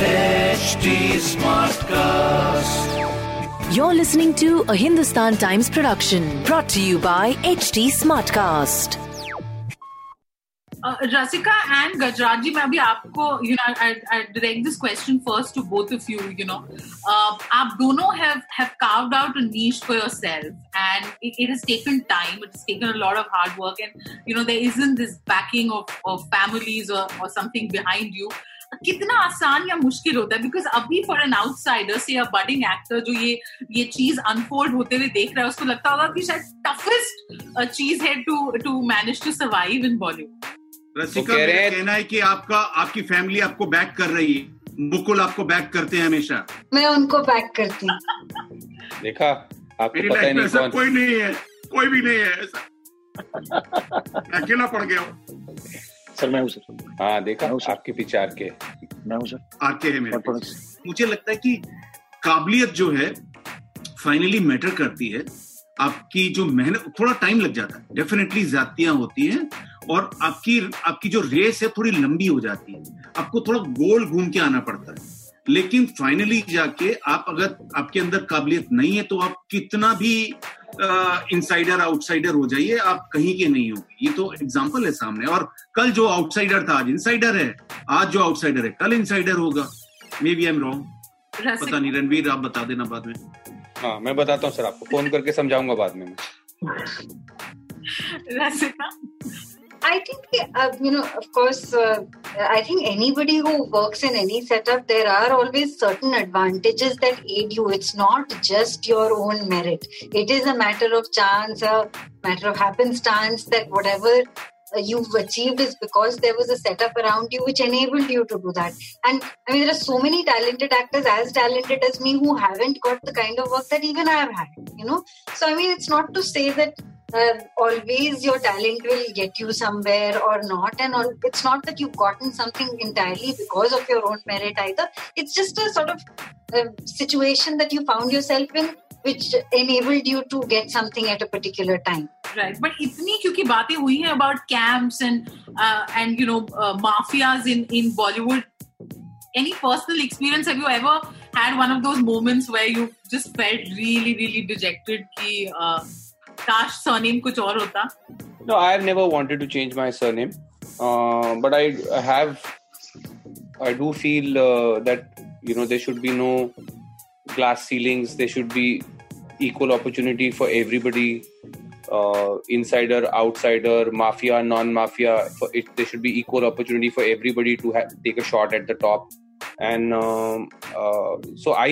HT Smartcast. You're listening to a Hindustan Times production brought to you by HT Smartcast. Rasika and Gajraj ji, मैं भी आपको, you know, I direct this question first to both of you. You know, आप दोनों have carved out a niche for yourself, and it has taken time. It has taken a lot of hard work, and you know there isn't this backing of families or something behind you. कितना आसान या मुश्किल होता है, because अभी for an outsider से अ budding actor जो ये चीज अनफोल्ड होते हुए देख रहा है, उसको लगता होगा कि शायद टफेस्ट चीज है to manage to survive in Bollywood. Rasika, मेरा कहना है कि आपकी फैमिली आपको बैक कर रही है. मुकुल आपको बैक करते हैं हमेशा. मैं उनको बैक करती हूँ. देखा, आपको पता नहीं कौन, कोई नहीं है, कोई भी नहीं है ऐसा. अकेला पड़ गया हो सर. मैं हूँ सर. हाँ देखा, आपके पीछे आरके. मैं हूँ सर, आरके है मेरे पास. मुझे लगता है कि काबिलियत जो है फाइनली मैटर करती है. आपकी जो मेहनत, थोड़ा टाइम लग जाता है, डेफिनेटली ज्यादतियां होती हैं, और आपकी जो रेस है थोड़ी लंबी हो जाती है. आपको थोड़ा गोल घूम के आना पड़ता है, लेकिन फाइनली जाके आप, अगर आपके अंदर काबिलियत नहीं है तो आप कितना भी इनसाइडर आउटसाइडर हो जाइए, आप कहीं के नहीं होंगे. ये तो एग्जाम्पल है सामने. और कल जो आउटसाइडर था आज इनसाइडर है, आज जो आउटसाइडर है कल इनसाइडर होगा. May be I am wrong, पता नहीं. रणवीर आप बता देना बाद में. हाँ मैं बताता हूँ सर, आपको फोन करके समझाऊंगा बाद में. I think, you know, of course, I think anybody who works in any setup, there are always certain advantages that aid you. It's not just your own merit. It is a matter of chance, a matter of happenstance that whatever you've achieved is because there was a setup around you which enabled you to do that. And I mean, there are so many talented actors as talented as me who haven't got the kind of work that even I have had, you know. So, I mean, it's not to say that always your talent will get you somewhere or not, and it's not that you've gotten something entirely because of your own merit either. It's just a sort of situation that you found yourself in which enabled you to get something at a particular time. Right, but itni kyunki baatein hui hain about camps and you know mafias in Bollywood. Any personal experience, have you ever had one of those moments where you just felt really really dejected ki काश surname कुछ और होता? No, I have never wanted to change my surname, but I do feel that you know there should be no glass ceilings. There should be equal opportunity for everybody, insider, outsider, mafia, non-mafia. There should be equal opportunity for everybody to take a shot at the top. And so I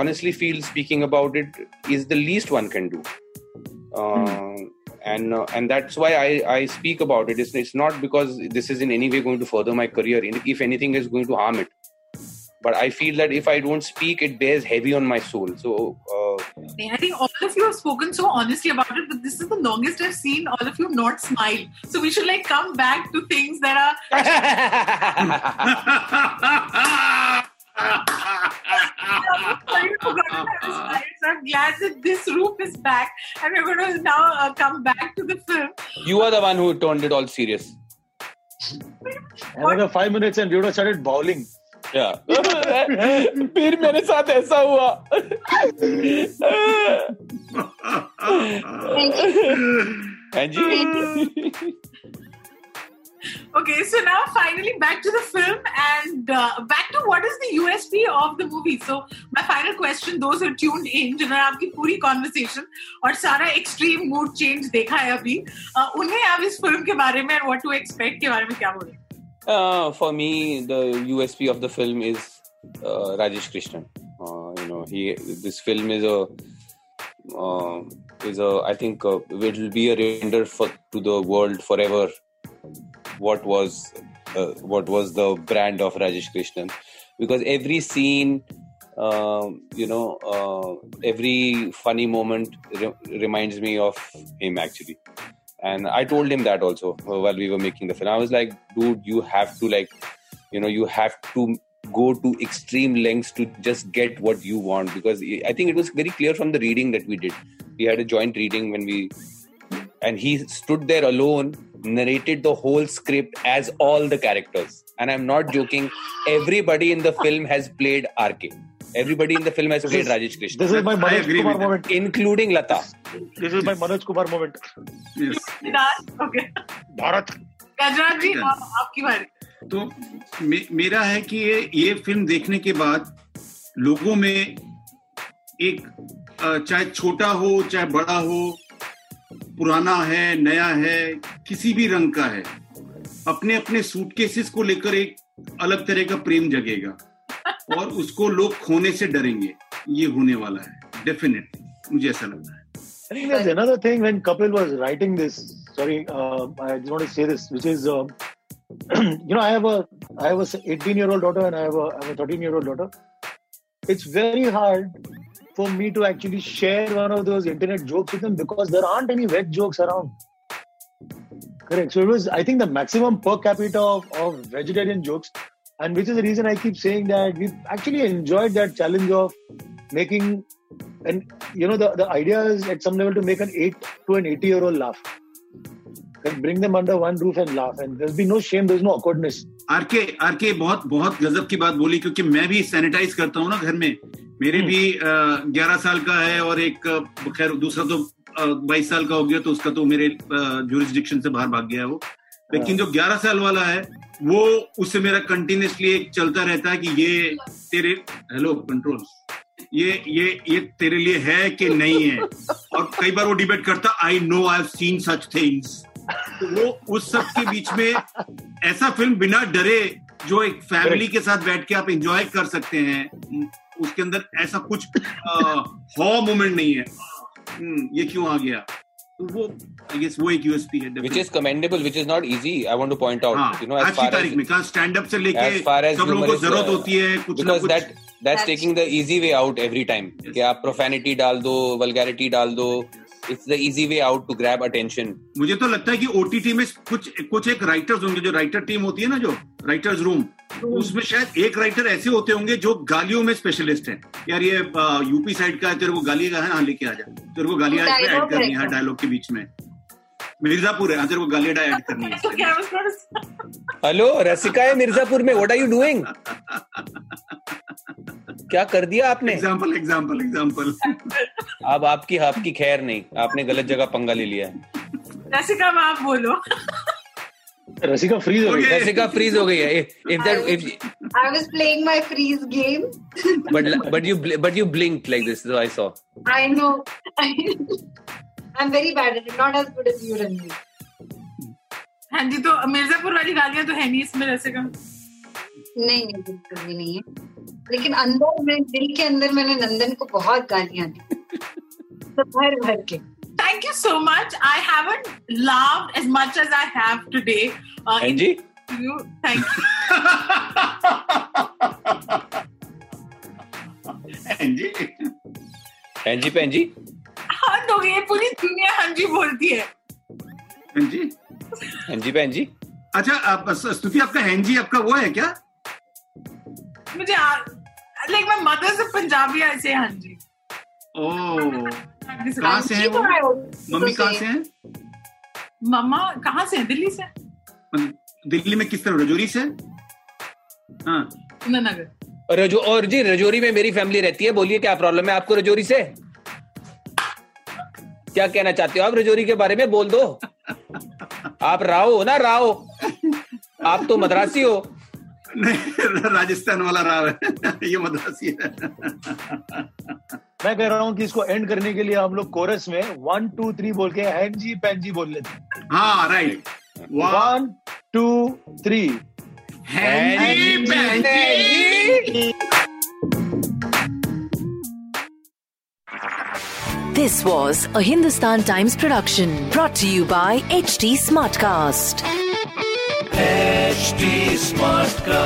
honestly feel speaking about it is the least one can do. And that's why I speak about it. It's not because this is in any way going to further my career. If anything, is going to harm it. But I feel that if I don't speak, it bears heavy on my soul. So I think all of you have spoken so honestly about it, but this is the longest I've seen all of you not smile. So we should like come back to things that are. I'm glad that this room is back, and we're going to now come back to the film. You are the one who turned it all serious. Another 5 minutes and you would have started bowling. Yeah. फिर मेरे साथ ऐसा हुआ. Angie. Okay, so now finally back to the film and back to what is the USP of the movie. So my final question, those who tuned in, जिन्होंने आपकी पूरी conversation और सारा extreme mood change देखा है अभी, उन्हें आप इस film के बारे में and what to expect के बारे में क्या बोलें? For me, the USP of the film is Rajesh Krishnan. You know, this film is I think it will be a reminder to the world forever what was what was the brand of Rajesh Krishnan, because every scene, every funny moment reminds me of him actually. And I told him that also while we were making the film. I was like, dude, you have to you have to go to extreme lengths to just get what you want, because I think it was very clear from the reading that we did. We had a joint reading and he stood there alone, narrated the whole script as all the characters. And I'm not joking. Everybody in the film has played RK. Everybody in the film has played Rajesh Krishnan. This is my Manoj Kumar moment. Including Lata. This is my Manoj Kumar moment. Yes. Okay. Bharat. Gajraj ji, आपकी बारी. तो मेरा है कि ये film देखने के बाद लोगों में एक, चाहे छोटा हो चाहे बड़ा हो, पुराना है नया है, किसी भी रंग का है, अपने अपने सूटकेसेस को लेकर एक अलग तरह का प्रेम जगेगा और उसको लोग खोने से डरेंगे. ये होने वाला है डेफिनेटली, मुझे ऐसा लगता है. I think there's another thing when Kapil was writing this. Sorry, I just want to say this, which is, I have a 18-year-old daughter and I have a 13-year-old daughter. It's very hard for me to actually share one of those internet jokes with them because there aren't any wet jokes around. Correct. So it was, I think, the maximum per capita of vegetarian jokes, and which is the reason I keep saying that we actually enjoyed that challenge of making. And the idea is at some level to make an 8 to an 80-year-old laugh. Like bring them under one roof and laugh. And there'll be no shame, there's no awkwardness. RK बहुत बहुत गजब की बात बोली, क्योंकि मैं भी sanitise करता हूँ ना घर में. मेरे भी 11 साल का है और एक खैर दूसरा तो 22 साल का हो गया, तो उसका तो मेरे जुरिस्डिक्शन से बाहर भाग गया है वो. लेकिन जो 11 साल वाला है वो, उससे मेरा कंटिन्यूसली एक चलता रहता है कि ये तेरे हेलो कंट्रोल, ये तेरे लिए है कि नहीं है. और कई बार वो डिबेट करता, I know I have seen such things. वो उस सब के बीच में ऐसा फिल्म बिना डरे जो एक फैमिली के साथ बैठ के आप एंजॉय कर सकते हैं, उसके अंदर ऐसा कुछ हॉ मोमेंट नहीं है ये क्यों आ गया. वो आई गेस वो एक यूएसपी है which is commendable, which is not easy. I want to point out, आज की तारीख में स्टैंड अप से लेके सब लोगों को जरूरत होती है कुछ ना कुछ. That's taking the easy way out every time. Yes. कि आप profanity डाल दो, vulgarity डाल दो. It's the easy way out to grab attention. मुझे तो लगता है कि OTT में कुछ एक writers होंगे, जो writer team होती है ना, जो writers room, उसमें शायद एक writer ऐसे होते होंगे जो गालियों में specialist हैं. यार ये यूपी साइड का है, तेरे को गाली का है, हाँ लेके आ जा. तेरे को गालियाँ ऐड करनी है डायलॉग के बीच में. मिर्जापुर है, तेरे को गालियाँ ऐड करनी है. हेलो रसिका है मिर्जापुर में, what are you doing? क्या कर दिया आपने? एग्जाम्पल. अब आपकी खैर नहीं, आपने गलत जगह पंगा ले लिया है. रसिका आप बोलो. रसिका फ्रीज हो गई है. I was playing my freeze game. but you blinked like this, so I saw. I know. I'm very bad at it. Not as good as you, Ranjit. हाँ जी, तो मिर्जापुर वाली गालियाँ तो है नहीं इसमें रसिका. नहीं बिल्कुल भी नहीं है. लेकिन अंदर में, दिल के अंदर मैंने नंदन को बहुत गालियां दी भर के. Thank you so much. I haven't laughed as much as I have today. जी थैंक यू. एनजी पेंजी हाँ तो ये पूरी दुनिया हांजी बोलती है. एनजी पेंजी. अच्छा स्तुति, आपका एनजी आपका वो है क्या? मुझे like my mother's a Punjabi, I say Hanji. Oh. कहाँ से हैं वो? मम्मी कहाँ से हैं? मामा कहाँ से हैं? दिल्ली से. दिल्ली में किस तरफ? रजौरी से? हाँ. नगर. और जी रजौरी में मेरी फैमिली रहती है. बोलिए क्या प्रॉब्लम है आपको रजौरी से? क्या कहना चाहते हो आप रजौरी के बारे में? बोल दो. आप राव हो ना, राव. आप तो मद्रासी हो. राजस्थान वाला राव है ये, मद्रासी है. मैं कह रहा हूँ कि इसको एंड करने के लिए हम लोग कोरस में 1 2 3 बोल के हैंजी पैंजी बोल लेते हैं. हाँ राइट. 1 2 3 हैंजी पैंजी. This was a Hindustan Times production brought to you by HT Smartcast. HT Smartcast।